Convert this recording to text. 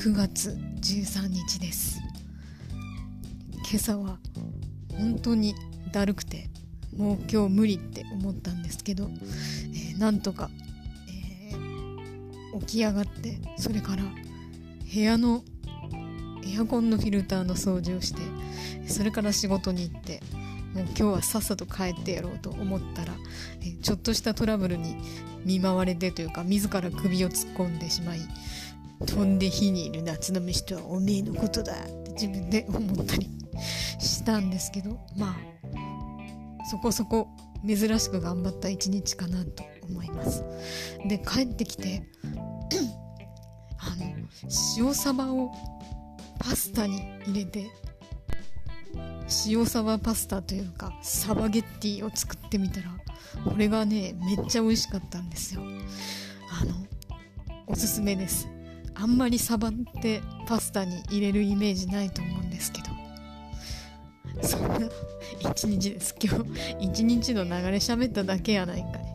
9月13日です。今朝は本当にだるくて、もう今日無理って思ったんですけど、なんとか、起き上がって、それから部屋のエアコンのフィルターの掃除をして、それから仕事に行って、もう今日はさっさと帰ってやろうと思ったら、ちょっとしたトラブルに見舞われてというか、自ら首を突っ込んでしまい、飛んで火にいる夏の飯とはおめえのことだって自分で思ったりしたんですけど、まあそこそこ珍しく頑張った一日かなと思います。で、帰ってきて塩サバをパスタに入れて、塩サバパスタというかサバゲッティを作ってみたら、これがねめっちゃ美味しかったんですよ。おすすめです。あんまりサバってパスタに入れるイメージないと思うんですけど、そんな一日です。今日一日の流れ喋っただけやないかい。